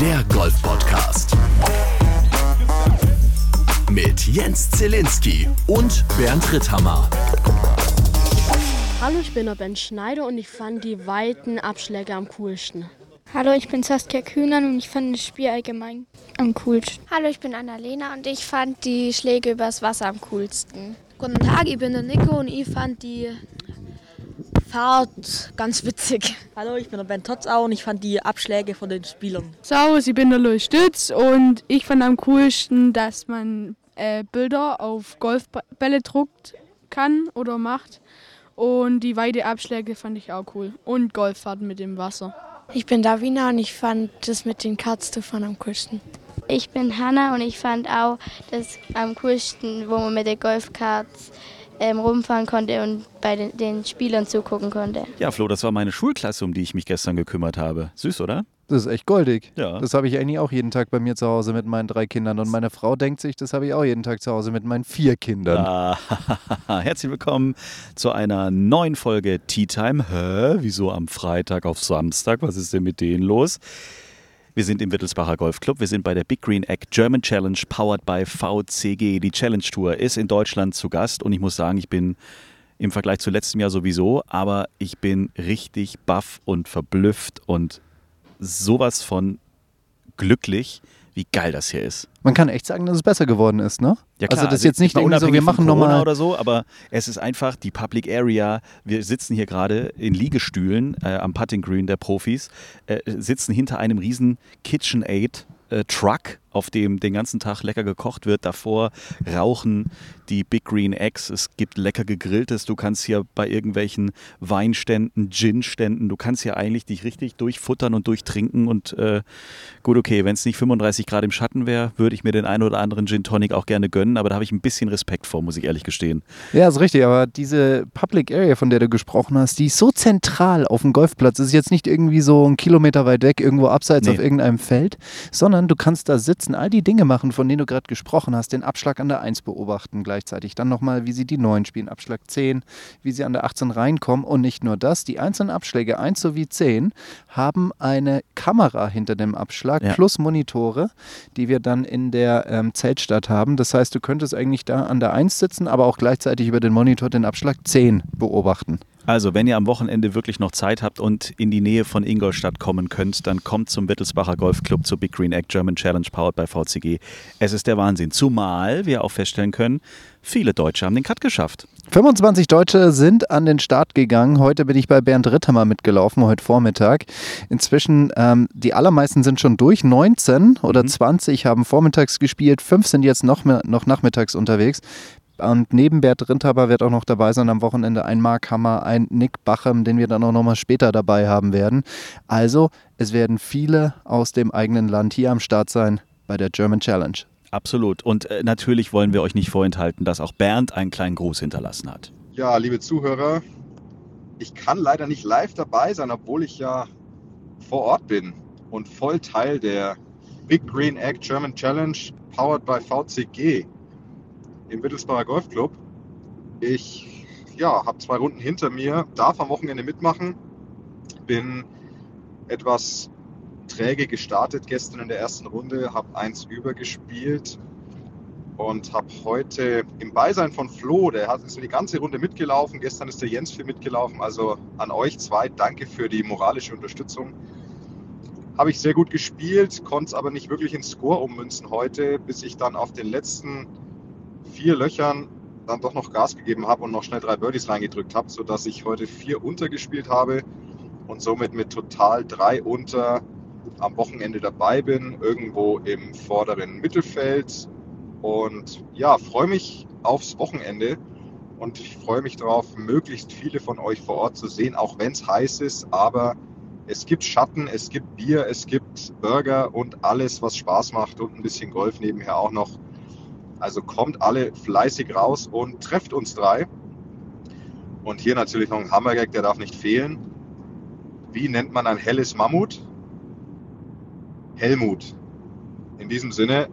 Der Golf-Podcast mit Jens Zielinski und Bernd Ritthammer. Hallo, ich bin der Ben Schneider und ich fand die weiten Abschläge am coolsten. Hallo, ich bin Saskia Kühner und ich fand das Spiel allgemein am coolsten. Hallo, ich bin Annalena und ich fand die Schläge übers Wasser am coolsten. Guten Tag, ich bin der Nico und ich fand die Fahrt ganz witzig. Hallo, ich bin der Ben Totzau und ich fand die Abschläge von den Spielern. Servus, ich bin der Louis Stütz und ich fand am coolsten, dass man Bilder auf Golfbälle druckt kann oder macht. Und die weite Abschläge fand ich auch cool. Und Golffahrten mit dem Wasser. Ich bin Davina und ich fand das mit den Karts zu fahren am coolsten. Ich bin Hannah und ich fand auch das am coolsten, wo man mit den Golfkarts rumfahren konnte und bei den Spielern zugucken konnte. Ja, Flo, das war meine Schulklasse, um die ich mich gestern gekümmert habe. Süß, oder? Das ist echt goldig. Ja. Das habe ich eigentlich auch jeden Tag bei mir zu Hause mit meinen 3 Kindern. Und meine Frau denkt sich, das habe ich auch jeden Tag zu Hause mit meinen 4 Kindern. Ah, herzlich willkommen zu einer neuen Folge Tea Time. Wieso am Freitag auf Samstag? Was ist denn mit denen los? Wir sind im Wittelsbacher Golfclub, wir sind bei der Big Green Egg German Challenge, powered by VCG. Die Challenge Tour ist in Deutschland zu Gast und ich muss sagen, ich bin im Vergleich zu letztem Jahr sowieso, aber ich bin richtig baff und verblüfft und sowas von glücklich, wie geil das hier ist. Man kann echt sagen, dass es besser geworden ist, ne? Ja, klar. Also das ist jetzt nicht irgendwie so, wir machen nochmal oder so, aber es ist einfach die Public Area. Wir sitzen hier gerade in Liegestühlen am Putting Green der Profis, sitzen hinter einem riesen KitchenAid Truck, auf dem den ganzen Tag lecker gekocht wird. Davor rauchen die Big Green Eggs. Es gibt lecker gegrilltes. Du kannst hier bei irgendwelchen Weinständen, Ginständen, du kannst hier eigentlich dich richtig durchfuttern und durchtrinken. Und gut, okay, wenn es nicht 35 Grad im Schatten wäre, würde ich mir den einen oder anderen Gin Tonic auch gerne gönnen. Aber da habe ich ein bisschen Respekt vor, muss ich ehrlich gestehen. Ja, ist richtig. Aber diese Public Area, von der du gesprochen hast, die ist so zentral auf dem Golfplatz. Es ist jetzt nicht irgendwie so ein Kilometer weit weg, irgendwo abseits auf irgendeinem Feld, sondern du kannst da sitzen, all die Dinge machen, von denen du gerade gesprochen hast, den Abschlag an der 1 beobachten gleichzeitig, dann nochmal, wie sie die 9 spielen, Abschlag 10, wie sie an der 18 reinkommen und nicht nur das, die einzelnen Abschläge 1 sowie 10 haben eine Kamera hinter dem Abschlag plus Monitore, die wir dann in der Zeltstadt haben, das heißt, du könntest eigentlich da an der 1 sitzen, aber auch gleichzeitig über den Monitor den Abschlag 10 beobachten. Also, wenn ihr am Wochenende wirklich noch Zeit habt und in die Nähe von Ingolstadt kommen könnt, dann kommt zum Wittelsbacher Golfclub zur Big Green Egg German Challenge powered by VCG. Es ist der Wahnsinn. Zumal wir auch feststellen können, viele Deutsche haben den Cut geschafft. 25 Deutsche sind an den Start gegangen. Heute bin ich bei Bernd Ritthammer mitgelaufen, heute Vormittag. Inzwischen, die allermeisten sind schon durch. 19 oder 20 haben vormittags gespielt. 5 sind jetzt noch nachmittags unterwegs. Und neben Bernd Ritthammer wird auch noch dabei sein am Wochenende ein Marc Hammer, ein Nick Bachem, den wir dann auch nochmal später dabei haben werden. Also es werden viele aus dem eigenen Land hier am Start sein bei der German Challenge. Absolut. Und natürlich wollen wir euch nicht vorenthalten, dass auch Bernd einen kleinen Gruß hinterlassen hat. Ja, liebe Zuhörer, ich kann leider nicht live dabei sein, obwohl ich ja vor Ort bin und voll Teil der Big Green Egg German Challenge powered by VCG. Im Wittelsbacher Golfclub. Ich habe 2 Runden hinter mir, darf am Wochenende mitmachen, bin etwas träge gestartet gestern in der ersten Runde, habe 1 übergespielt und habe heute im Beisein von Flo, der ist mir die ganze Runde mitgelaufen, gestern ist der Jens viel mitgelaufen, also an euch 2, danke für die moralische Unterstützung. Habe ich sehr gut gespielt, konnte es aber nicht wirklich in Score ummünzen heute, bis ich dann auf den letzten 4 Löchern dann doch noch Gas gegeben habe und noch schnell 3 Birdies reingedrückt habe, sodass ich heute 4 untergespielt habe und somit mit total 3 unter am Wochenende dabei bin, irgendwo im vorderen Mittelfeld. Und ja, freue mich aufs Wochenende und ich freue mich darauf, möglichst viele von euch vor Ort zu sehen, auch wenn es heiß ist, aber es gibt Schatten, es gibt Bier, es gibt Burger und alles, was Spaß macht und ein bisschen Golf nebenher auch noch. Also kommt alle fleißig raus und trefft uns 3. Und hier natürlich noch ein Hammergag, der darf nicht fehlen. Wie nennt man ein helles Mammut? Helmut. In diesem Sinne,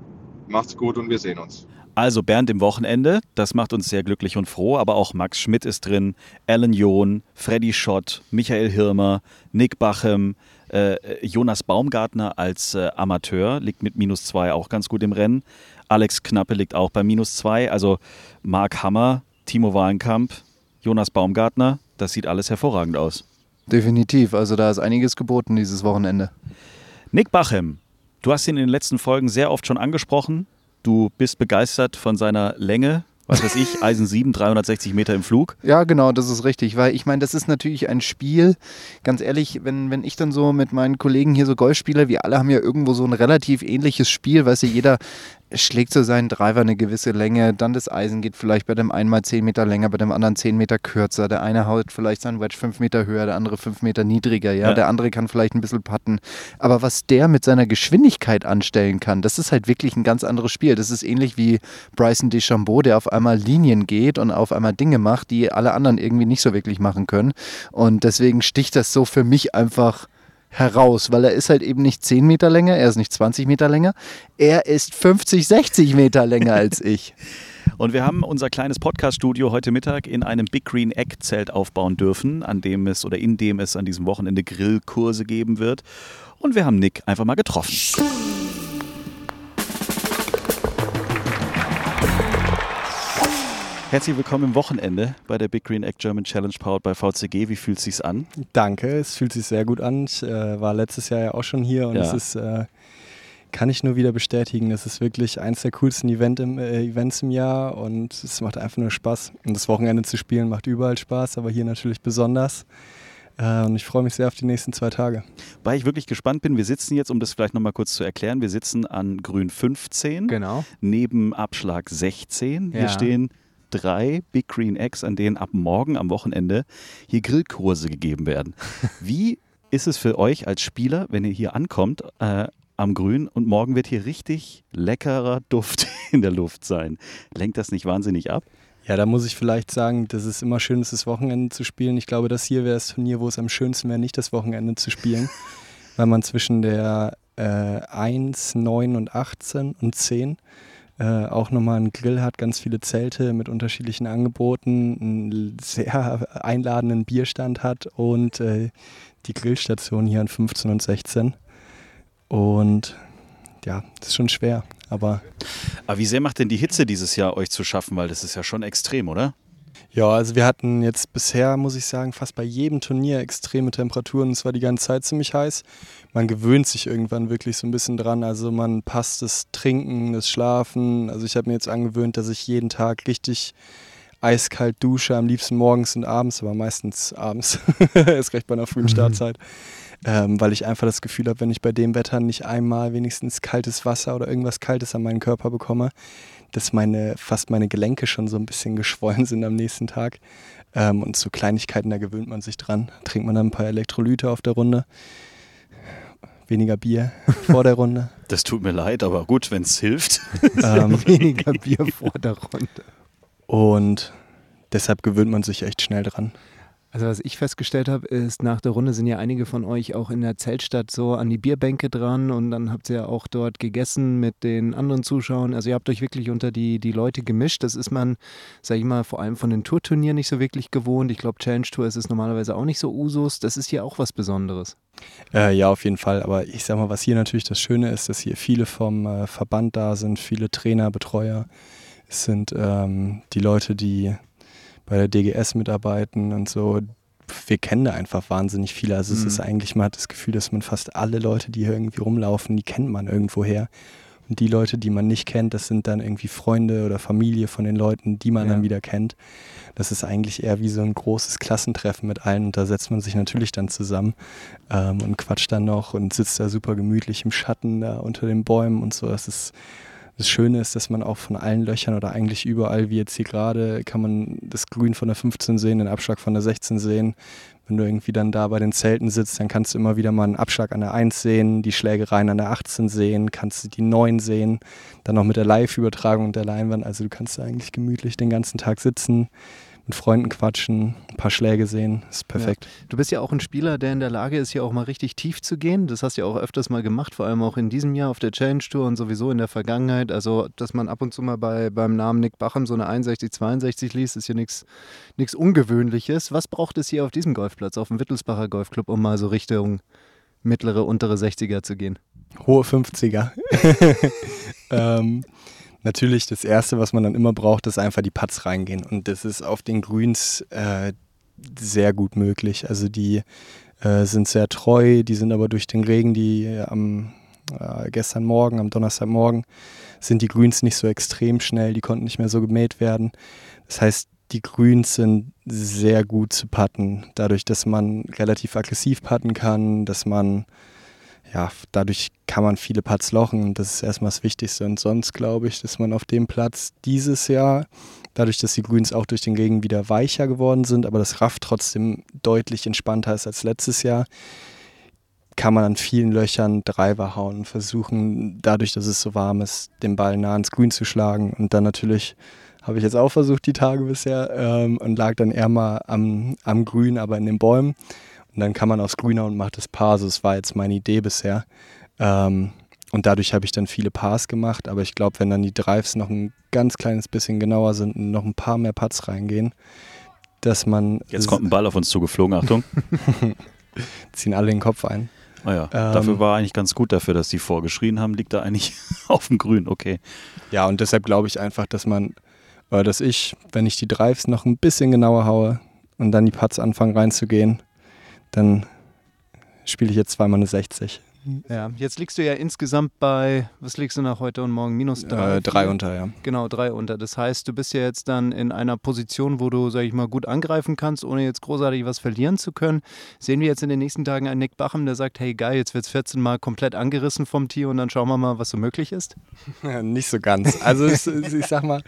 macht's gut und wir sehen uns. Also Bernd im Wochenende, das macht uns sehr glücklich und froh, aber auch Max Schmidt ist drin, Alan John, Freddy Schott, Michael Hirmer, Nick Bachem, Jonas Baumgartner als Amateur liegt mit -2 auch ganz gut im Rennen. Alex Knappe liegt auch bei -2. Also Marc Hammer, Timo Walenkamp, Jonas Baumgartner, das sieht alles hervorragend aus. Definitiv, also da ist einiges geboten dieses Wochenende. Nick Bachem, du hast ihn in den letzten Folgen sehr oft schon angesprochen. Du bist begeistert von seiner Länge. Was weiß ich, Eisen 7, 360 Meter im Flug. Ja, genau, das ist richtig, weil ich meine, das ist natürlich ein Spiel, ganz ehrlich, wenn ich dann so mit meinen Kollegen hier so Golfspieler, wir alle haben ja irgendwo so ein relativ ähnliches Spiel, weißt du, jeder schlägt so seinen Driver eine gewisse Länge, dann das Eisen geht vielleicht bei dem einen mal 10 Meter länger, bei dem anderen 10 Meter kürzer, der eine haut vielleicht seinen Wedge 5 Meter höher, der andere 5 Meter niedriger, ja? Der andere kann vielleicht ein bisschen putten, aber was der mit seiner Geschwindigkeit anstellen kann, das ist halt wirklich ein ganz anderes Spiel, das ist ähnlich wie Bryson DeChambeau, der auf einmal Linien geht und auf einmal Dinge macht, die alle anderen irgendwie nicht so wirklich machen können und deswegen sticht das so für mich einfach heraus, weil er ist halt eben nicht 10 Meter länger, er ist nicht 20 Meter länger, er ist 50, 60 Meter länger als ich. Und wir haben unser kleines Podcast-Studio heute Mittag in einem Big Green Egg Zelt aufbauen dürfen, in dem es an diesem Wochenende Grillkurse geben wird. Und wir haben Nick einfach mal getroffen. Herzlich willkommen im Wochenende bei der Big Green Egg German Challenge powered by VCG. Wie fühlt es sich an? Danke, es fühlt sich sehr gut an. Ich war letztes Jahr ja auch schon hier und ja. Es ist, kann ich nur wieder bestätigen, es ist wirklich eins der coolsten Events im Jahr und es macht einfach nur Spaß. Und das Wochenende zu spielen macht überall Spaß, aber hier natürlich besonders. Und ich freue mich sehr auf die nächsten 2 Tage. Weil ich wirklich gespannt bin, wir sitzen jetzt, um das vielleicht nochmal kurz zu erklären, wir sitzen an Grün 15, genau. Neben Abschlag 16. Ja. Hier stehen 3 Big Green Eggs, an denen ab morgen am Wochenende hier Grillkurse gegeben werden. Wie ist es für euch als Spieler, wenn ihr hier ankommt am Grün und morgen wird hier richtig leckerer Duft in der Luft sein? Lenkt das nicht wahnsinnig ab? Ja, da muss ich vielleicht sagen, das ist immer schön, das Wochenende zu spielen. Ich glaube, das hier wäre das Turnier, wo es am schönsten wäre, nicht das Wochenende zu spielen, weil man zwischen der 1, 9 und 18 und 10 auch nochmal einen Grill hat, ganz viele Zelte mit unterschiedlichen Angeboten, einen sehr einladenden Bierstand hat und die Grillstation hier an 15 und 16. Und ja, das ist schon schwer. Aber wie sehr macht denn die Hitze dieses Jahr euch zu schaffen? Weil das ist ja schon extrem, oder? Ja, also wir hatten jetzt bisher, muss ich sagen, fast bei jedem Turnier extreme Temperaturen. Es war die ganze Zeit ziemlich heiß. Man gewöhnt sich irgendwann wirklich so ein bisschen dran. Also man passt das Trinken, das Schlafen. Also ich habe mir jetzt angewöhnt, dass ich jeden Tag richtig eiskalt dusche. Am liebsten morgens und abends, aber meistens abends. Erst recht bei einer frühen Startzeit. Weil ich einfach das Gefühl habe, wenn ich bei dem Wetter nicht einmal wenigstens kaltes Wasser oder irgendwas Kaltes an meinen Körper bekomme, dass meine Gelenke schon so ein bisschen geschwollen sind am nächsten Tag. Und so Kleinigkeiten, da gewöhnt man sich dran. Trinkt man dann ein paar Elektrolyte auf der Runde. Weniger Bier vor der Runde. Das tut mir leid, aber gut, wenn es hilft. Weniger Bier vor der Runde. Und deshalb gewöhnt man sich echt schnell dran. Also was ich festgestellt habe, ist, nach der Runde sind ja einige von euch auch in der Zeltstadt so an die Bierbänke dran und dann habt ihr ja auch dort gegessen mit den anderen Zuschauern. Also ihr habt euch wirklich unter die Leute gemischt. Das ist man, sag ich mal, vor allem von den Tourturnieren nicht so wirklich gewohnt. Ich glaube, Challenge Tour ist es normalerweise auch nicht so Usus. Das ist hier auch was Besonderes. Ja, auf jeden Fall. Aber ich sag mal, was hier natürlich das Schöne ist, dass hier viele vom Verband da sind, viele Trainer, Betreuer. Es sind die Leute, die bei der DGS mitarbeiten und so. Wir kennen da einfach wahnsinnig viele. Also es ist eigentlich, man hat das Gefühl, dass man fast alle Leute, die hier irgendwie rumlaufen, die kennt man irgendwoher. Und die Leute, die man nicht kennt, das sind dann irgendwie Freunde oder Familie von den Leuten, die man dann wieder kennt. Das ist eigentlich eher wie so ein großes Klassentreffen mit allen und da setzt man sich natürlich dann zusammen und quatscht dann noch und sitzt da super gemütlich im Schatten da unter den Bäumen und so. Das Schöne ist, dass man auch von allen Löchern oder eigentlich überall, wie jetzt hier gerade, kann man das Grün von der 15 sehen, den Abschlag von der 16 sehen. Wenn du irgendwie dann da bei den Zelten sitzt, dann kannst du immer wieder mal einen Abschlag an der 1 sehen, die Schlägereien an der 18 sehen, kannst du die 9 sehen, dann noch mit der Live-Übertragung und der Leinwand. Also du kannst da eigentlich gemütlich den ganzen Tag sitzen, mit Freunden quatschen, ein paar Schläge sehen, ist perfekt. Ja. Du bist ja auch ein Spieler, der in der Lage ist, hier auch mal richtig tief zu gehen. Das hast du ja auch öfters mal gemacht, vor allem auch in diesem Jahr auf der Challenge Tour und sowieso in der Vergangenheit. Also, dass man ab und zu mal beim Namen Nick Bachem so eine 61, 62 liest, ist hier nichts Ungewöhnliches. Was braucht es hier auf diesem Golfplatz, auf dem Wittelsbacher Golfclub, um mal so Richtung mittlere, untere 60er zu gehen? Hohe 50er. Natürlich das Erste, was man dann immer braucht, ist einfach die Putts reingehen. Und das ist auf den Greens sehr gut möglich. Also die sind sehr treu, die sind aber durch den Regen, die gestern Morgen, am Donnerstagmorgen, sind die Greens nicht so extrem schnell, die konnten nicht mehr so gemäht werden. Das heißt, die Greens sind sehr gut zu putten, dadurch, dass man relativ aggressiv putten kann, dass man, ja, dadurch kann man viele Putts lochen und das ist erstmal das Wichtigste. Und sonst glaube ich, dass man auf dem Platz dieses Jahr, dadurch, dass die Greens auch durch den Regen wieder weicher geworden sind, aber das Raff trotzdem deutlich entspannter ist als letztes Jahr, kann man an vielen Löchern Driver hauen und versuchen, dadurch, dass es so warm ist, den Ball nah ans Grün zu schlagen. Und dann natürlich, habe ich jetzt auch versucht die Tage bisher, und lag dann eher mal am Grün, aber in den Bäumen. Und dann kann man aufs Grüne und macht das Paar. So, das war jetzt meine Idee bisher. Und dadurch habe ich dann viele Pars gemacht. Aber ich glaube, wenn dann die Drives noch ein ganz kleines bisschen genauer sind und noch ein paar mehr Putts reingehen, dass man... Jetzt kommt ein Ball auf uns zugeflogen, Achtung. Ziehen alle den Kopf ein. Oh ja, dafür war eigentlich ganz gut dafür, dass die vorgeschrien haben, liegt da eigentlich auf dem Grün, okay. Ja, und deshalb glaube ich einfach, dass ich, wenn ich die Drives noch ein bisschen genauer haue und dann die Putts anfangen reinzugehen, dann spiele ich jetzt zweimal eine 60. Ja, jetzt liegst du ja insgesamt bei, was liegst du nach heute und morgen? Minus 3? 3 unter, ja. Genau, 3 unter. Das heißt, du bist ja jetzt dann in einer Position, wo du, sag ich mal, gut angreifen kannst, ohne jetzt großartig was verlieren zu können. Sehen wir jetzt in den nächsten Tagen einen Nick Bachem, der sagt, hey geil, jetzt wird es 14 Mal komplett angerissen vom Tee und dann schauen wir mal, was so möglich ist? Ja, nicht so ganz. Also ich sag mal,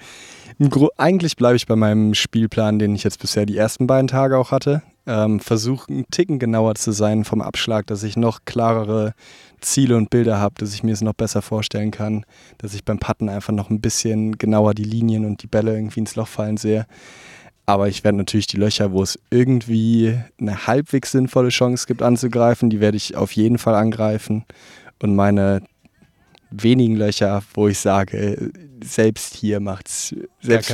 eigentlich bleibe ich bei meinem Spielplan, den ich jetzt bisher die ersten beiden Tage auch hatte. Versuche einen Ticken genauer zu sein vom Abschlag, dass ich noch klarere Ziele und Bilder habe, dass ich mir es noch besser vorstellen kann, dass ich beim Putten einfach noch ein bisschen genauer die Linien und die Bälle irgendwie ins Loch fallen sehe. Aber ich werde natürlich die Löcher, wo es irgendwie eine halbwegs sinnvolle Chance gibt anzugreifen, die werde ich auf jeden Fall angreifen. Und meine wenigen Löcher, wo ich sage, für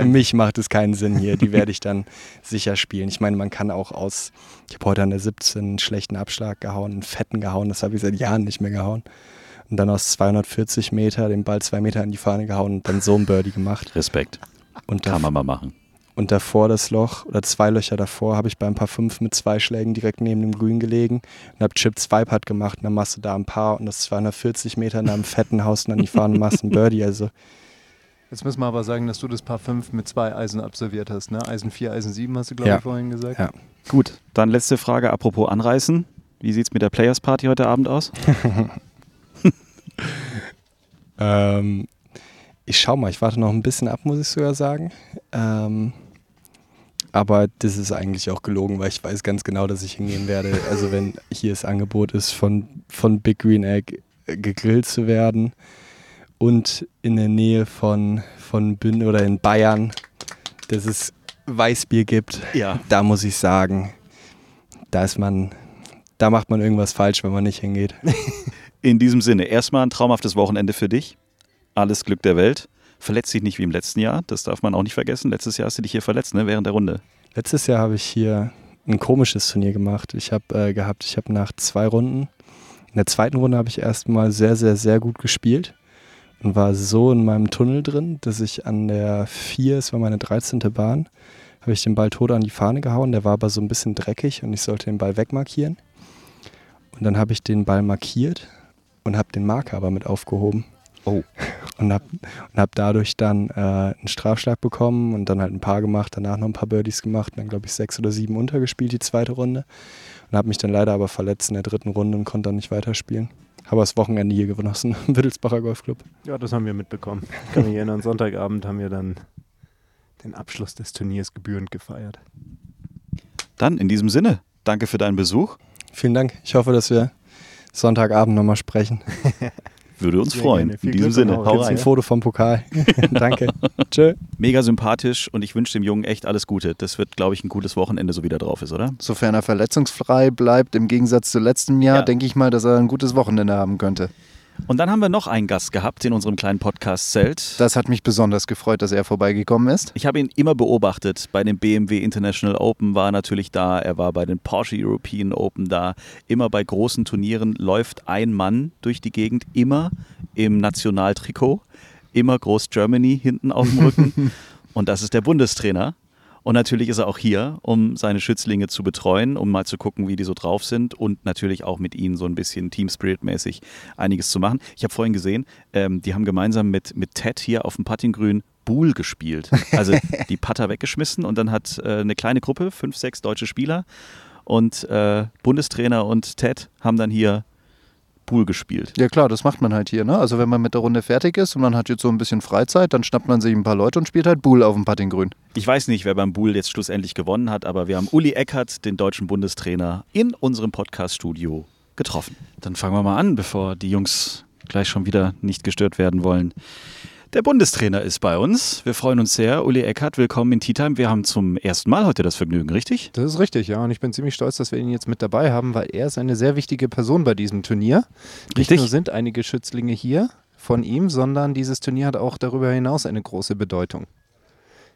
mich macht es keinen Sinn hier, die werde ich dann sicher spielen. Ich meine, man kann auch ich habe heute an der 17 einen schlechten Abschlag gehauen, einen fetten gehauen, das habe ich seit Jahren nicht mehr gehauen. Und dann aus 240 Meter den Ball 2 Meter in die Fahne gehauen und dann so ein Birdie gemacht. Respekt, und kann man mal machen. Und davor das Loch, oder 2 Löcher davor, habe ich beim Par 5 mit 2 Schlägen direkt neben dem Grün gelegen und habe Chip-2-Putt gemacht und dann machst du da ein Paar und das 240 Meter in einem fetten Haus und dann die Fahne machst ein Birdie, also. Jetzt müssen wir aber sagen, dass du das Par 5 mit 2 Eisen absolviert hast, ne? Eisen 4, Eisen 7 hast du, glaube ich, vorhin gesagt. Ja. Gut, dann letzte Frage, apropos Anreißen. Wie sieht's mit der Players Party heute Abend aus? Ich schau mal, ich warte noch ein bisschen ab, muss ich sogar sagen. Aber das ist eigentlich auch gelogen, weil ich weiß ganz genau, dass ich hingehen werde. Also wenn hier das Angebot ist, von Big Green Egg gegrillt zu werden und in der Nähe von Bünden oder in Bayern, dass es Weißbier gibt, ja. Da muss ich sagen, da macht man irgendwas falsch, wenn man nicht hingeht. In diesem Sinne, erstmal ein traumhaftes Wochenende für dich. Alles Glück der Welt. Verletzt dich nicht wie im letzten Jahr, das darf man auch nicht vergessen. Letztes Jahr hast du dich hier verletzt, ne? Während der Runde. Letztes Jahr habe ich hier ein komisches Turnier gemacht. Ich habe nach 2 Runden, in der zweiten Runde habe ich erstmal sehr, sehr, sehr gut gespielt und war so in meinem Tunnel drin, dass ich an der 4, es war meine 13. Bahn, habe ich den Ball tot an die Fahne gehauen. Der war aber so ein bisschen dreckig und ich sollte den Ball wegmarkieren. Und dann habe ich den Ball markiert und habe den Marker aber mit aufgehoben. Oh. Und hab dadurch dann einen Strafschlag bekommen und dann halt ein Paar gemacht, danach noch ein paar Birdies gemacht und dann glaube ich 6 oder 7 untergespielt die zweite Runde und habe mich dann leider aber verletzt in der dritten Runde und konnte dann nicht weiterspielen. Habe das Wochenende hier genossen im Wittelsbacher Golfclub. Ja, das haben wir mitbekommen. Ich kann mich erinnern, Sonntagabend haben wir dann den Abschluss des Turniers gebührend gefeiert. Dann in diesem Sinne, danke für deinen Besuch. Vielen Dank. Ich hoffe, dass wir Sonntagabend nochmal sprechen. Würde uns freuen. In diesem Sinne, hau rein. Ein Foto vom Pokal. Danke. Tschö. Mega sympathisch und ich wünsche dem Jungen echt alles Gute. Das wird, glaube ich, ein gutes Wochenende, so wie der drauf ist, oder? Sofern er verletzungsfrei bleibt, im Gegensatz zu letztem Jahr, denke ich mal, dass er ein gutes Wochenende haben könnte. Und dann haben wir noch einen Gast gehabt in unserem kleinen Podcast-Zelt. Das hat mich besonders gefreut, dass er vorbeigekommen ist. Ich habe ihn immer beobachtet. Bei dem BMW International Open war er natürlich da. Er war bei den Porsche European Open da. Immer bei großen Turnieren läuft ein Mann durch die Gegend. Immer im Nationaltrikot. Immer groß Germany hinten auf dem Rücken. Und das ist der Bundestrainer. Und natürlich ist er auch hier, um seine Schützlinge zu betreuen, um mal zu gucken, wie die so drauf sind und natürlich auch mit ihnen so ein bisschen Team-Spirit-mäßig einiges zu machen. Ich habe vorhin gesehen, die haben gemeinsam mit Ted hier auf dem Puttinggrün Boule gespielt. Also die Putter weggeschmissen und dann hat eine kleine Gruppe, 5, 6 deutsche Spieler und Bundestrainer und Ted haben dann hier Pool gespielt. Ja klar, das macht man halt hier, ne? Also wenn man mit der Runde fertig ist und man hat jetzt so ein bisschen Freizeit, dann schnappt man sich ein paar Leute und spielt halt Pool auf dem Puttinggrün. Ich weiß nicht, wer beim Pool jetzt schlussendlich gewonnen hat, aber wir haben Uli Eckert, den deutschen Bundestrainer, in unserem Podcast-Studio getroffen. Dann fangen wir mal an, bevor die Jungs gleich schon wieder nicht gestört werden wollen. Der Bundestrainer ist bei uns. Wir freuen uns sehr. Uli Eckert, willkommen in Tea Time. Wir haben zum ersten Mal heute das Vergnügen, richtig? Das ist richtig, ja. Und ich bin ziemlich stolz, dass wir ihn jetzt mit dabei haben, weil er ist eine sehr wichtige Person bei diesem Turnier. Richtig. Nicht nur sind einige Schützlinge hier von ihm, sondern dieses Turnier hat auch darüber hinaus eine große Bedeutung.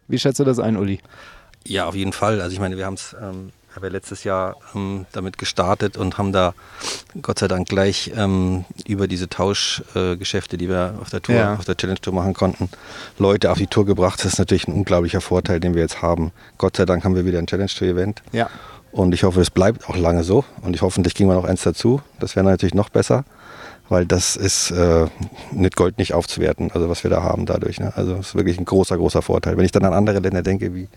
Wie schätzt du das ein, Uli? Ja, auf jeden Fall. Also ich meine, wir haben es letztes Jahr damit gestartet und haben da Gott sei Dank gleich über diese Tauschgeschäfte, die wir auf der Tour, auf der Challenge Tour machen konnten, Leute auf die Tour gebracht. Das ist natürlich ein unglaublicher Vorteil, den wir jetzt haben. Gott sei Dank haben wir wieder ein Challenge Tour Event. Ja. Und ich hoffe, es bleibt auch lange so. Und ich hoffentlich kriegen wir noch eins dazu. Das wäre natürlich noch besser, weil das ist mit Gold nicht aufzuwerten, also was wir da haben dadurch. Ne? Also es ist wirklich ein großer, großer Vorteil. Wenn ich dann an andere Länder denke, wie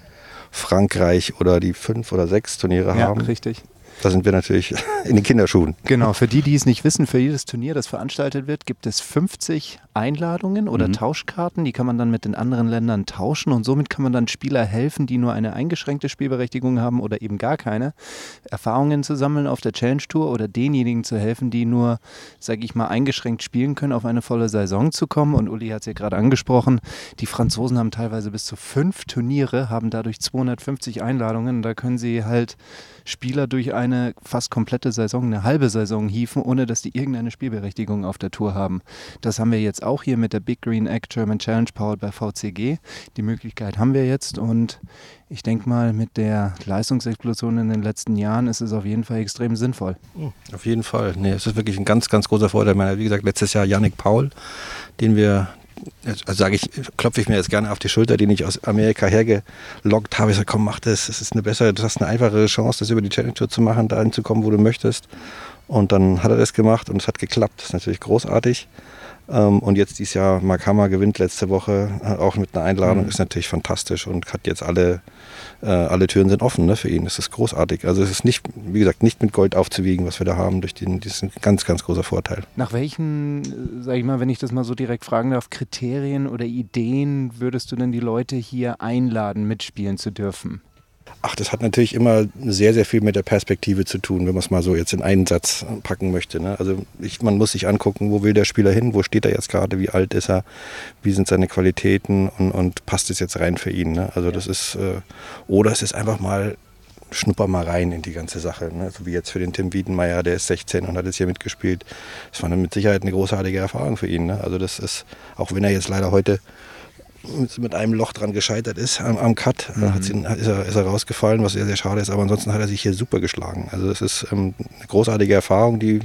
Frankreich oder die 5 oder 6 Turniere haben. Ja, richtig. Da sind wir natürlich in den Kinderschuhen. Genau, für die, die es nicht wissen, für jedes Turnier, das veranstaltet wird, gibt es 50 Einladungen oder Tauschkarten. Die kann man dann mit den anderen Ländern tauschen und somit kann man dann Spieler helfen, die nur eine eingeschränkte Spielberechtigung haben oder eben gar keine, Erfahrungen zu sammeln auf der Challenge Tour oder denjenigen zu helfen, die nur, sage ich mal, eingeschränkt spielen können, auf eine volle Saison zu kommen. Und Uli hat es ja gerade angesprochen, die Franzosen haben teilweise bis zu 5 Turniere, haben dadurch 250 Einladungen und da können sie halt Spieler durch eine fast komplette Saison, eine halbe Saison hieven, ohne dass die irgendeine Spielberechtigung auf der Tour haben. Das haben wir jetzt auch hier mit der Big Green Egg German Challenge powered by VCG. Die Möglichkeit haben wir jetzt und ich denke mal, mit der Leistungsexplosion in den letzten Jahren ist es auf jeden Fall extrem sinnvoll. Auf jeden Fall. Nee, es ist wirklich ein ganz, ganz großer Vorteil. Ich meine, wie gesagt, letztes Jahr Yannick Paul, den wir, also klopfe ich mir jetzt gerne auf die Schulter, den ich aus Amerika hergelockt habe. Ich sage, komm, mach das, es ist eine bessere, du hast eine einfachere Chance, das über die Challenge Tour zu machen, da hinzukommen, wo du möchtest. Und dann hat er das gemacht und es hat geklappt. Das ist natürlich großartig. Und jetzt dieses Jahr, Marc Hammer gewinnt letzte Woche, auch mit einer Einladung, ist natürlich fantastisch und hat jetzt alle Türen sind offen, ne, für ihn. Das ist großartig. Also es ist nicht, wie gesagt, nicht mit Gold aufzuwiegen, was wir da haben. Das ist ein ganz, ganz großer Vorteil. Nach welchen, sag ich mal, wenn ich das mal so direkt fragen darf, Kriterien oder Ideen würdest du denn die Leute hier einladen, mitspielen zu dürfen? Ach, das hat natürlich immer sehr, sehr viel mit der Perspektive zu tun, wenn man es mal so jetzt in einen Satz packen möchte. Ne? Also man muss sich angucken, wo will der Spieler hin, wo steht er jetzt gerade, wie alt ist er, wie sind seine Qualitäten und passt es jetzt rein für ihn. Ne? Also das ist, oder es ist einfach mal, schnupper mal rein in die ganze Sache. Ne? So wie jetzt für den Tim Wiedenmeier, der ist 16 und hat jetzt hier mitgespielt. Das war dann mit Sicherheit eine großartige Erfahrung für ihn. Ne? Also das ist, auch wenn er jetzt leider heute mit einem Loch dran gescheitert ist am Cut, ist er rausgefallen, was sehr, sehr schade ist. Aber ansonsten hat er sich hier super geschlagen. Also das ist eine großartige Erfahrung, die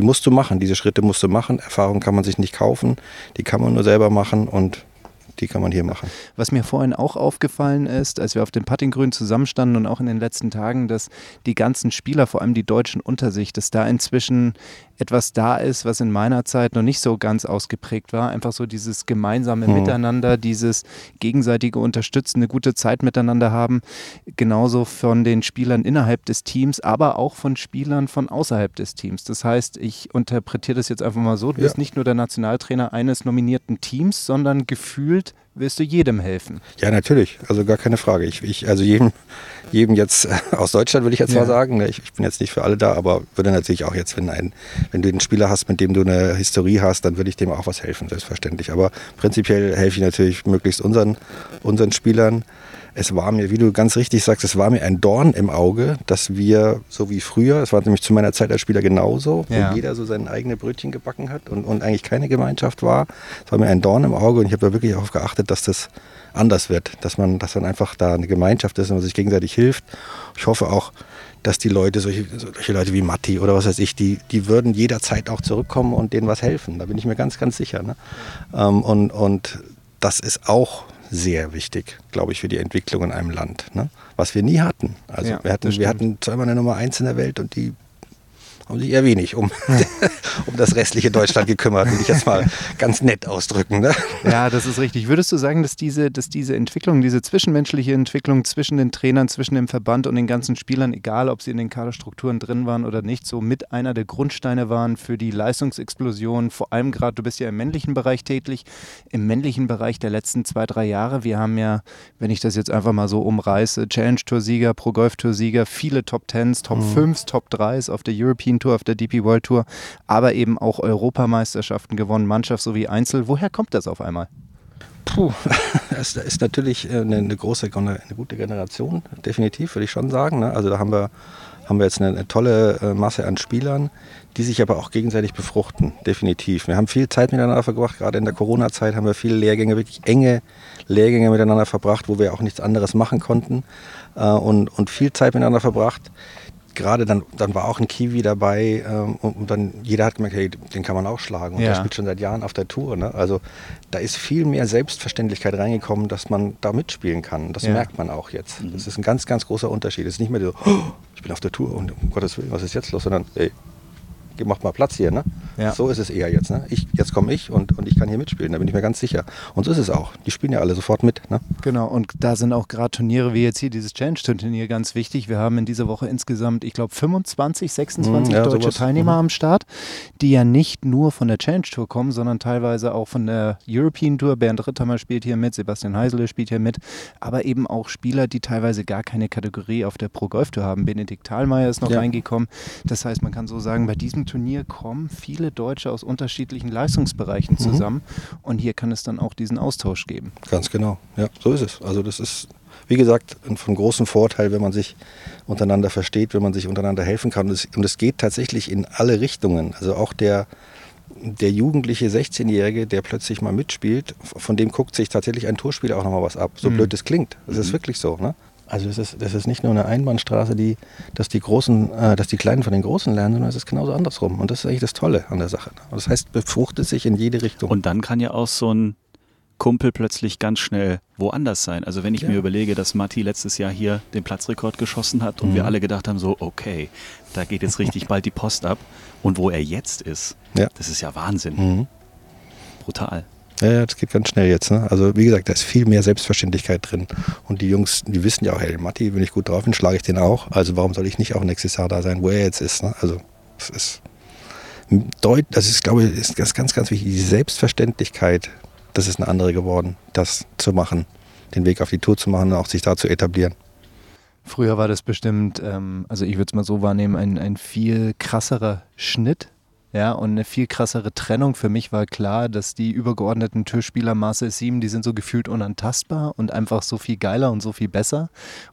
musst du machen. Diese Schritte musst du machen. Erfahrung kann man sich nicht kaufen, die kann man nur selber machen und die kann man hier machen. Was mir vorhin auch aufgefallen ist, als wir auf dem Puttinggrün zusammenstanden und auch in den letzten Tagen, dass die ganzen Spieler, vor allem die Deutschen unter sich, dass da inzwischen etwas da ist, was in meiner Zeit noch nicht so ganz ausgeprägt war. Einfach so dieses gemeinsame Miteinander, dieses gegenseitige Unterstützen, eine gute Zeit miteinander haben. Genauso von den Spielern innerhalb des Teams, aber auch von Spielern von außerhalb des Teams. Das heißt, ich interpretiere das jetzt einfach mal so, du bist nicht nur der Nationaltrainer eines nominierten Teams, sondern gefühlt willst du jedem helfen? Ja, natürlich. Also gar keine Frage. Also jedem jetzt aus Deutschland würde ich jetzt mal sagen. Ich bin jetzt nicht für alle da, aber würde natürlich auch jetzt, wenn du einen Spieler hast, mit dem du eine Historie hast, dann würde ich dem auch was helfen, selbstverständlich. Aber prinzipiell helfe ich natürlich möglichst unseren Spielern. Es war mir, wie du ganz richtig sagst, es war mir ein Dorn im Auge, dass wir, so wie früher, es war nämlich zu meiner Zeit als Spieler genauso, wo jeder so sein eigenes Brötchen gebacken hat und eigentlich keine Gemeinschaft war. Es war mir ein Dorn im Auge und ich habe da wirklich darauf geachtet, dass das anders wird, dass man einfach da eine Gemeinschaft ist und man sich gegenseitig hilft. Ich hoffe auch, dass die Leute, solche Leute wie Matti oder was weiß ich, die würden jederzeit auch zurückkommen und denen was helfen. Da bin ich mir ganz, ganz sicher. Ne? Und das ist auch sehr wichtig, glaube ich, für die Entwicklung in einem Land, ne? Was wir nie hatten. Also ja, wir hatten zweimal eine Nummer 1 in der Welt und die haben sich eher wenig um das restliche Deutschland gekümmert, will ich jetzt mal ganz nett ausdrücken. Ne? Ja, das ist richtig. Würdest du sagen, dass diese Entwicklung, diese zwischenmenschliche Entwicklung zwischen den Trainern, zwischen dem Verband und den ganzen Spielern, egal ob sie in den Kaderstrukturen drin waren oder nicht, so mit einer der Grundsteine waren für die Leistungsexplosion, vor allem gerade, du bist ja im männlichen Bereich tätig, im männlichen Bereich der letzten 2-3 Jahre. Wir haben ja, wenn ich das jetzt einfach mal so umreiße, Challenge-Tour-Sieger, Pro-Golf-Tour-Sieger, viele Top-10s, Top-5s, Top-3s auf der European Tour, auf der DP World Tour, aber eben auch Europameisterschaften gewonnen, Mannschaft sowie Einzel. Woher kommt das auf einmal? Puh, das ist natürlich eine gute Generation, definitiv, würde ich schon sagen. Ne? Also da haben wir jetzt eine tolle Masse an Spielern, die sich aber auch gegenseitig befruchten, definitiv. Wir haben viel Zeit miteinander verbracht, gerade in der Corona-Zeit haben wir viele Lehrgänge, wirklich enge Lehrgänge miteinander verbracht, wo wir auch nichts anderes machen konnten und viel Zeit miteinander verbracht. Gerade dann war auch ein Kiwi dabei und dann jeder hat gemerkt, hey, den kann man auch schlagen. Und der spielt schon seit Jahren auf der Tour. Ne? Also da ist viel mehr Selbstverständlichkeit reingekommen, dass man da mitspielen kann. Das merkt man auch jetzt. Das ist ein ganz, ganz großer Unterschied. Es ist nicht mehr so, oh, ich bin auf der Tour und um Gottes Willen, was ist jetzt los? Sondern, hey, macht mal Platz hier. Ne? Ja. So ist es eher jetzt. Ne? Jetzt komme ich und ich kann hier mitspielen, da bin ich mir ganz sicher. Und so ist es auch. Die spielen ja alle sofort mit. Ne? Genau, und da sind auch gerade Turniere wie jetzt hier dieses Challenge-Turnier ganz wichtig. Wir haben in dieser Woche insgesamt, ich glaube, 26 deutsche sowas. Teilnehmer am Start, die ja nicht nur von der Challenge-Tour kommen, sondern teilweise auch von der European Tour. Bernd Ritthammer spielt hier mit, Sebastian Heisele spielt hier mit, aber eben auch Spieler, die teilweise gar keine Kategorie auf der Pro-Golf-Tour haben. Benedikt Thalmeier ist noch reingekommen. Das heißt, man kann so sagen, bei diesem Turnier kommen viele Deutsche aus unterschiedlichen Leistungsbereichen zusammen und hier kann es dann auch diesen Austausch geben. Ganz genau, ja, so ist es. Also das ist, wie gesagt, von großem Vorteil, wenn man sich untereinander versteht, wenn man sich untereinander helfen kann und es geht tatsächlich in alle Richtungen, also auch der jugendliche 16-Jährige, der plötzlich mal mitspielt, von dem guckt sich tatsächlich ein Tourspieler auch nochmal was ab, so blöd es klingt, das ist wirklich so, ne? Also das ist nicht nur eine Einbahnstraße, dass die Kleinen von den Großen lernen, sondern es ist genauso andersrum. Und das ist eigentlich das Tolle an der Sache. Und das heißt, befruchtet sich in jede Richtung. Und dann kann ja auch so ein Kumpel plötzlich ganz schnell woanders sein. Also wenn ich mir überlege, dass Matti letztes Jahr hier den Platzrekord geschossen hat und wir alle gedacht haben, so okay, da geht jetzt richtig bald die Post ab. Und wo er jetzt ist, das ist ja Wahnsinn. Brutal. Ja, das geht ganz schnell jetzt. Ne? Also wie gesagt, da ist viel mehr Selbstverständlichkeit drin. Und die Jungs, die wissen ja auch, hey, Matti, wenn ich gut drauf bin, schlage ich den auch. Also warum soll ich nicht auch nächstes Jahr da sein, wo er jetzt ist? Ne? Also es ist das ist ganz, ganz wichtig. Die Selbstverständlichkeit, das ist eine andere geworden, das zu machen, den Weg auf die Tour zu machen und auch sich da zu etablieren. Früher war das bestimmt, also ich würde es mal so wahrnehmen, ein viel krasserer Schnitt. Ja, und eine viel krassere Trennung. Für mich war klar, dass die übergeordneten Türspieler Master 7, die sind so gefühlt unantastbar und einfach so viel geiler und so viel besser.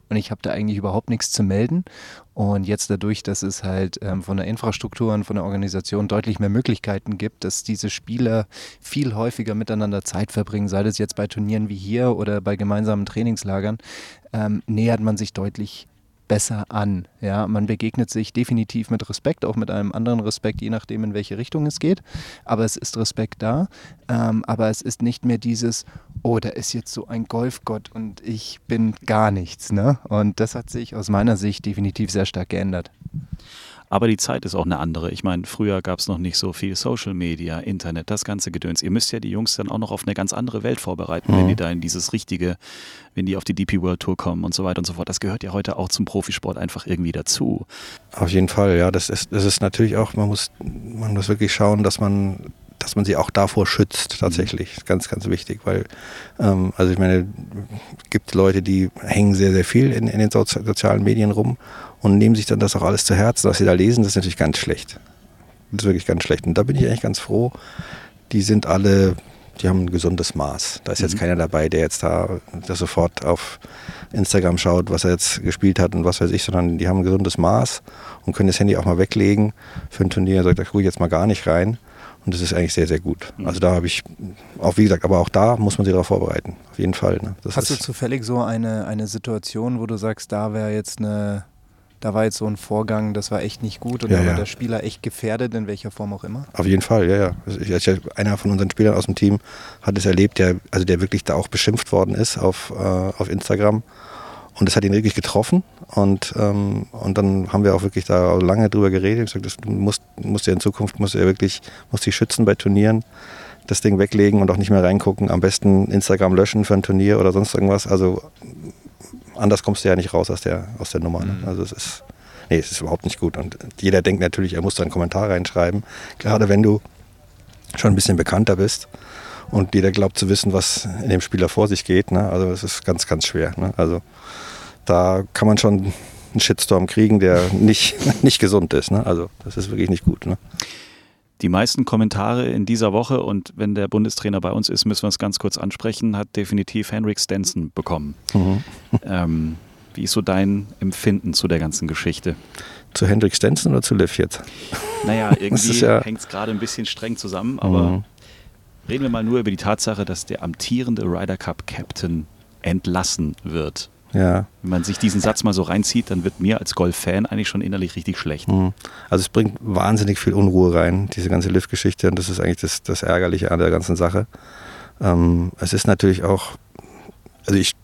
Und ich habe da eigentlich überhaupt nichts zu melden. Und jetzt dadurch, dass es halt von der Infrastruktur und von der Organisation deutlich mehr Möglichkeiten gibt, dass diese Spieler viel häufiger miteinander Zeit verbringen, sei das jetzt bei Turnieren wie hier oder bei gemeinsamen Trainingslagern, nähert man sich deutlich besser an. Ja, man begegnet sich definitiv mit Respekt, auch mit einem anderen Respekt, je nachdem, in welche Richtung es geht. Aber es ist Respekt da, aber es ist nicht mehr dieses, oh, da ist jetzt so ein Golfgott und ich bin gar nichts. Ne? Und das hat sich aus meiner Sicht definitiv sehr stark geändert. Aber die Zeit ist auch eine andere. Ich meine, früher gab es noch nicht so viel Social Media, Internet, das ganze Gedöns. Ihr müsst ja die Jungs dann auch noch auf eine ganz andere Welt vorbereiten, wenn die da in dieses Richtige, wenn die auf die DP World Tour kommen und so weiter und so fort. Das gehört ja heute auch zum Profisport einfach irgendwie dazu. Auf jeden Fall, ja. Das ist natürlich auch, man muss wirklich schauen, dass man sie auch davor schützt, tatsächlich. Ganz, ganz wichtig, weil, also ich meine, es gibt Leute, die hängen sehr, sehr viel in den sozialen Medien rum und nehmen sich dann das auch alles zu Herzen, was sie da lesen, das ist natürlich ganz schlecht. Das ist wirklich ganz schlecht. Und da bin ich eigentlich ganz froh, die sind alle die haben ein gesundes Maß. Da ist jetzt keiner dabei, der jetzt da das sofort auf Instagram schaut, was er jetzt gespielt hat und was weiß ich, sondern die haben ein gesundes Maß und können das Handy auch mal weglegen für ein Turnier. Da gucke ich jetzt mal gar nicht rein. Und das ist eigentlich sehr, sehr gut. Also da habe ich, auch wie gesagt, aber auch da muss man sich darauf vorbereiten. Auf jeden Fall. Ne? Hast du zufällig so eine Situation, wo du sagst, da war jetzt so ein Vorgang, das war echt nicht gut und da war der Spieler echt gefährdet, in welcher Form auch immer? Auf jeden Fall, ja. Einer von unseren Spielern aus dem Team hat es erlebt, der wirklich da auch beschimpft worden ist auf Instagram. Und das hat ihn wirklich getroffen und dann haben wir auch wirklich da lange drüber geredet und gesagt, musst dich schützen bei Turnieren, das Ding weglegen und auch nicht mehr reingucken, am besten Instagram löschen für ein Turnier oder sonst irgendwas, also anders kommst du ja nicht raus aus der Nummer, ne? Also es ist überhaupt nicht gut und jeder denkt natürlich, er muss da einen Kommentar reinschreiben, gerade wenn du schon ein bisschen bekannter bist. Und jeder glaubt zu wissen, was in dem Spieler vor sich geht. Ne? Also es ist ganz, ganz schwer. Ne? Also da kann man schon einen Shitstorm kriegen, der nicht gesund ist. Ne? Also das ist wirklich nicht gut. Ne? Die meisten Kommentare in dieser Woche, und wenn der Bundestrainer bei uns ist, müssen wir es ganz kurz ansprechen, hat definitiv Henrik Stenson bekommen. Wie ist so dein Empfinden zu der ganzen Geschichte? Zu Henrik Stenson oder zu Liv jetzt? Naja, irgendwie hängt es gerade ein bisschen streng zusammen, aber... Reden wir mal nur über die Tatsache, dass der amtierende Ryder Cup Captain entlassen wird. Ja. Wenn man sich diesen Satz mal so reinzieht, dann wird mir als Golf-Fan eigentlich schon innerlich richtig schlecht. Also es bringt wahnsinnig viel Unruhe rein, diese ganze Liv-Geschichte. Und das ist eigentlich das Ärgerliche an der ganzen Sache. Es ist natürlich auch, also ich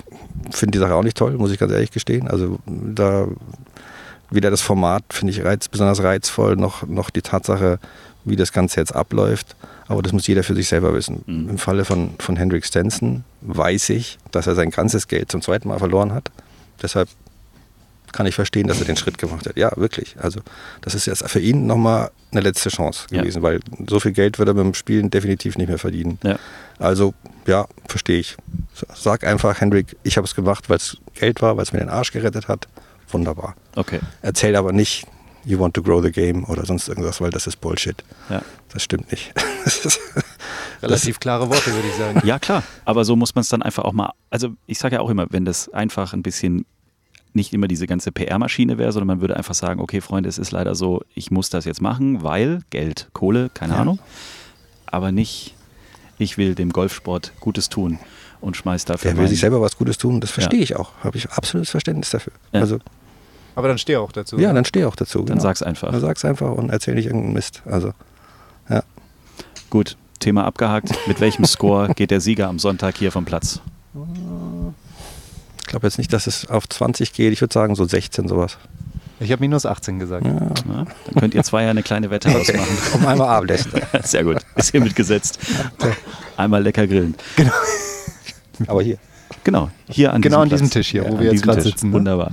finde die Sache auch nicht toll, muss ich ganz ehrlich gestehen. Also da weder das Format finde ich besonders reizvoll, noch die Tatsache, wie das Ganze jetzt abläuft. Aber das muss jeder für sich selber wissen. Im Falle von Henrik Stenson weiß ich, dass er sein ganzes Geld zum zweiten Mal verloren hat. Deshalb kann ich verstehen, dass er den Schritt gemacht hat. Ja, wirklich. Also das ist jetzt für ihn nochmal eine letzte Chance gewesen, weil so viel Geld wird er beim Spielen definitiv nicht mehr verdienen. Ja. Also ja, verstehe ich. Sag einfach, Henrik, ich habe es gemacht, weil es Geld war, weil es mir den Arsch gerettet hat. Wunderbar. Okay. Erzähl aber nicht, you want to grow the game oder sonst irgendwas, weil das ist Bullshit. Ja. Das stimmt nicht. Relativ klare Worte, würde ich sagen. Ja, klar. Aber so muss man es dann einfach auch mal, also ich sage ja auch immer, wenn das einfach ein bisschen, nicht immer diese ganze PR-Maschine wäre, sondern man würde einfach sagen, okay Freunde, es ist leider so, ich muss das jetzt machen, weil Geld, Kohle, keine Ahnung. Aber nicht, ich will dem Golfsport Gutes tun und schmeiß dafür. Er will sich selber was Gutes tun, das verstehe ich auch. Habe ich absolutes Verständnis dafür. Ja. Also aber dann steh auch dazu. Ja, dann steh auch dazu. Dann sag's einfach. Dann sag's einfach und erzähl nicht irgendeinen Mist. Also, ja. Gut, Thema abgehakt. Mit welchem Score geht der Sieger am Sonntag hier vom Platz? Ich glaube jetzt nicht, dass es auf 20 geht. Ich würde sagen so 16 sowas. Ich habe minus 18 gesagt. Ja. Na, dann könnt ihr zwei ja eine kleine Wette ausmachen. Um einmal Abendessen. Sehr gut, ist hiermit gesetzt. Einmal lecker grillen. Genau. Aber hier. Genau, hier an diesem Tisch hier, wo wir jetzt gerade sitzen. Ne? Wunderbar.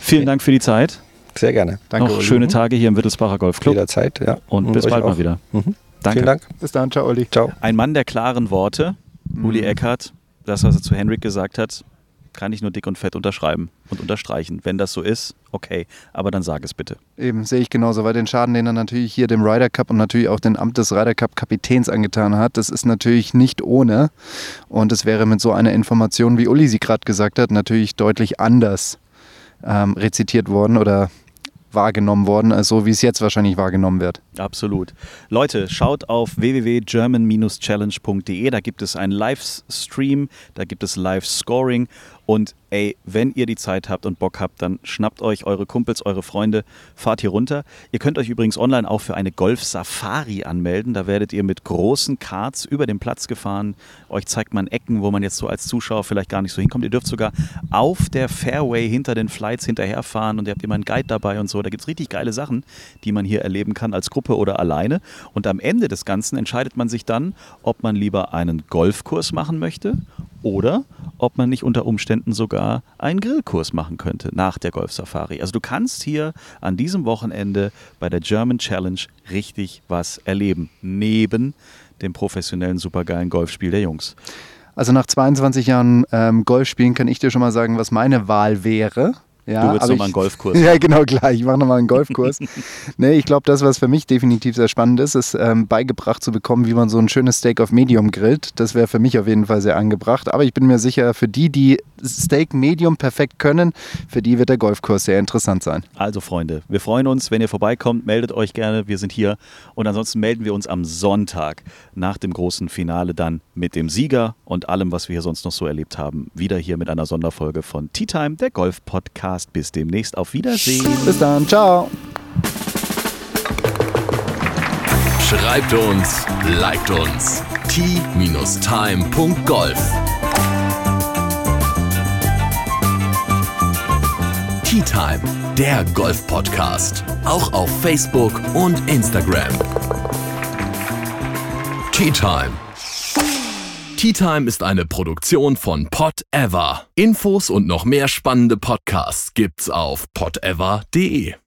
Vielen Dank für die Zeit. Sehr gerne. Danke. Noch schöne Tage hier im Wittelsbacher Golfclub. Jederzeit, ja. Und bis bald mal wieder. Danke. Vielen Dank. Bis dann, ciao Uli. Ciao. Ein Mann der klaren Worte, Uli Eckert, das, was er zu Henrik gesagt hat, kann ich nur dick und fett unterschreiben und unterstreichen. Wenn das so ist, okay, aber dann sag es bitte. Eben, sehe ich genauso, weil den Schaden, den er natürlich hier dem Ryder Cup und natürlich auch dem Amt des Ryder Cup Kapitäns angetan hat, das ist natürlich nicht ohne und es wäre mit so einer Information, wie Uli sie gerade gesagt hat, natürlich deutlich anders rezitiert worden oder wahrgenommen worden, als so wie es jetzt wahrscheinlich wahrgenommen wird. Absolut. Leute, schaut auf www.german-challenge.de, da gibt es einen Livestream, da gibt es Live-Scoring und ey, wenn ihr die Zeit habt und Bock habt, dann schnappt euch eure Kumpels, eure Freunde, fahrt hier runter. Ihr könnt euch übrigens online auch für eine Golf-Safari anmelden, da werdet ihr mit großen Karts über den Platz gefahren, euch zeigt man Ecken, wo man jetzt so als Zuschauer vielleicht gar nicht so hinkommt, ihr dürft sogar auf der Fairway hinter den Flights hinterherfahren und ihr habt immer einen Guide dabei und so, da gibt es richtig geile Sachen, die man hier erleben kann als Gruppe oder alleine und am Ende des Ganzen entscheidet man sich dann, ob man lieber einen Golfkurs machen möchte oder ob man nicht unter Umständen sogar einen Grillkurs machen könnte nach der Golfsafari. Also du kannst hier an diesem Wochenende bei der German Challenge richtig was erleben, neben dem professionellen, supergeilen Golfspiel der Jungs. Also nach 22 Jahren Golfspielen kann ich dir schon mal sagen, was meine Wahl wäre. Ja, du willst nochmal einen Golfkurs. Ja, genau, klar. Ich mache nochmal einen Golfkurs. Nee, ich glaube, das, was für mich definitiv sehr spannend ist, ist beigebracht zu bekommen, wie man so ein schönes Steak auf Medium grillt. Das wäre für mich auf jeden Fall sehr angebracht. Aber ich bin mir sicher, für die, die Steak Medium perfekt können, für die wird der Golfkurs sehr interessant sein. Also Freunde, wir freuen uns, wenn ihr vorbeikommt. Meldet euch gerne, wir sind hier. Und ansonsten melden wir uns am Sonntag nach dem großen Finale dann mit dem Sieger und allem, was wir hier sonst noch so erlebt haben, wieder hier mit einer Sonderfolge von Tea Time, der Golf-Podcast. Bis demnächst. Auf Wiedersehen. Bis dann. Ciao. Schreibt uns, liked uns. t-time.golf Tea Time, der Golf-Podcast. Auch auf Facebook und Instagram. Tea Time. Tea Time ist eine Produktion von Pod-Ever. Infos und noch mehr spannende Podcasts gibt's auf podever.de.